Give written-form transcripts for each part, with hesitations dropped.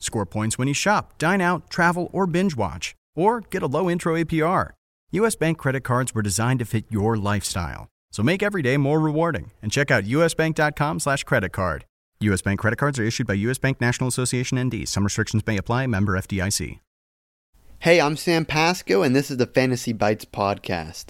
Score points when you shop, dine out, travel, or binge watch, or get a low intro APR. U.S. Bank credit cards were designed to fit your lifestyle. So make every day more rewarding and check out usbank.com/creditcard. U.S. Bank credit cards are issued by U.S. Bank National Association N.D. Some restrictions may apply. Member FDIC. Hey, I'm Sam Pascoe, and this is the Fantasy Bites podcast.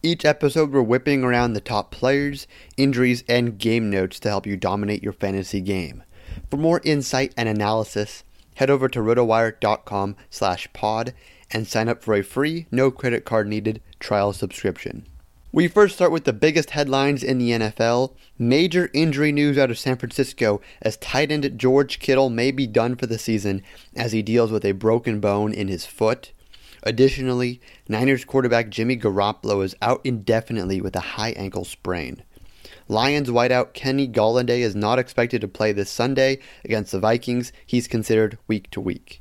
Each episode, we're whipping around the top players, injuries, and game notes to help you dominate your fantasy game. For more insight and analysis, head over to rotowire.com/pod and sign up for a free, no credit card needed trial subscription. We first start with the biggest headlines in the NFL. Major injury news out of San Francisco as tight end George Kittle may be done for the season as he deals with a broken bone in his foot. Additionally, Niners quarterback Jimmy Garoppolo is out indefinitely with a high ankle sprain. Lions wideout Kenny Gallanday is not expected to play this Sunday against the Vikings. He's considered week to week.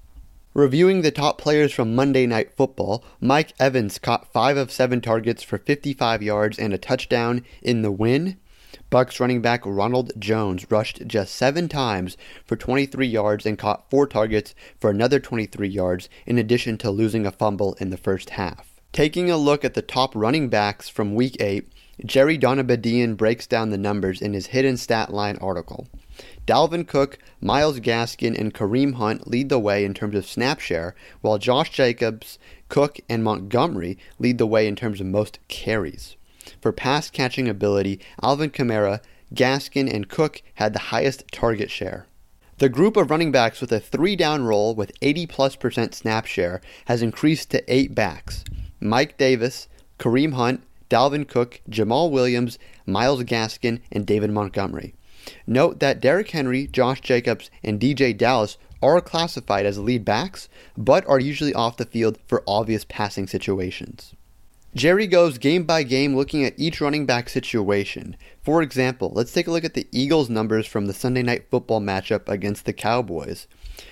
Reviewing the top players from Monday Night Football, Mike Evans caught 5 of 7 targets for 55 yards and a touchdown in the win. Bucs running back Ronald Jones rushed just 7 times for 23 yards and caught 4 targets for another 23 yards in addition to losing a fumble in the first half. Taking a look at the top running backs from Week 8, Jerry Donabedian breaks down the numbers in his Hidden Stat Line article. Dalvin Cook, Myles Gaskin, and Kareem Hunt lead the way in terms of snap share, while Josh Jacobs, Cook, and Montgomery lead the way in terms of most carries. For pass catching ability, Alvin Kamara, Gaskin, and Cook had the highest target share. The group of running backs with a 3-down roll with 80+% snap share has increased to 8 backs. Mike Davis, Kareem Hunt, Dalvin Cook, Jamal Williams, Myles Gaskin, and David Montgomery. Note that Derrick Henry, Josh Jacobs, and DJ Dallas are classified as lead backs, but are usually off the field for obvious passing situations. Jerry goes game by game looking at each running back situation. For example, let's take a look at the Eagles' numbers from the Sunday Night Football matchup against the Cowboys.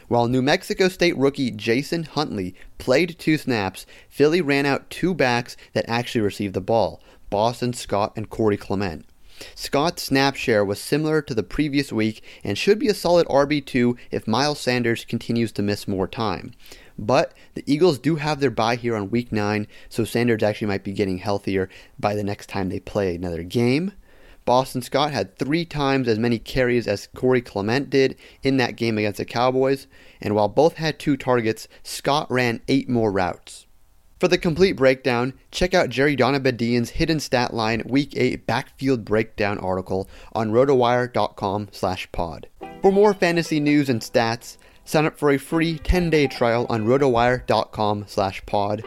While New Mexico State rookie Jason Huntley played 2 snaps, Philly ran out 2 backs that actually received the ball, Boston Scott and Corey Clement. Scott's snap share was similar to the previous week and should be a solid RB2 if Miles Sanders continues to miss more time. But the Eagles do have their bye here on Week 9, so Sanders actually might be getting healthier by the next time they play another game. Boston Scott had 3 times as many carries as Corey Clement did in that game against the Cowboys, and while both had 2 targets, Scott ran 8 more routes. For the complete breakdown, check out Jerry Donabedian's Hidden Stat Line Week 8 Backfield Breakdown article on rotowire.com/pod. For more fantasy news and stats, sign up for a free 10-day trial on rotowire.com/pod.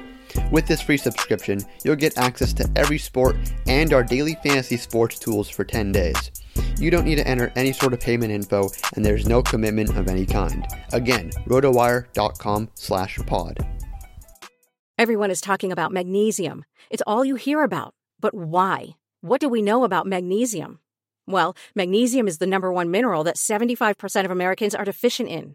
With this free subscription, you'll get access to every sport and our daily fantasy sports tools for 10 days. You don't need to enter any sort of payment info, and there's no commitment of any kind. Again, rotowire.com/pod. Everyone is talking about magnesium. It's all you hear about. But why? What do we know about magnesium? Well, magnesium is the number 1 mineral that 75% of Americans are deficient in.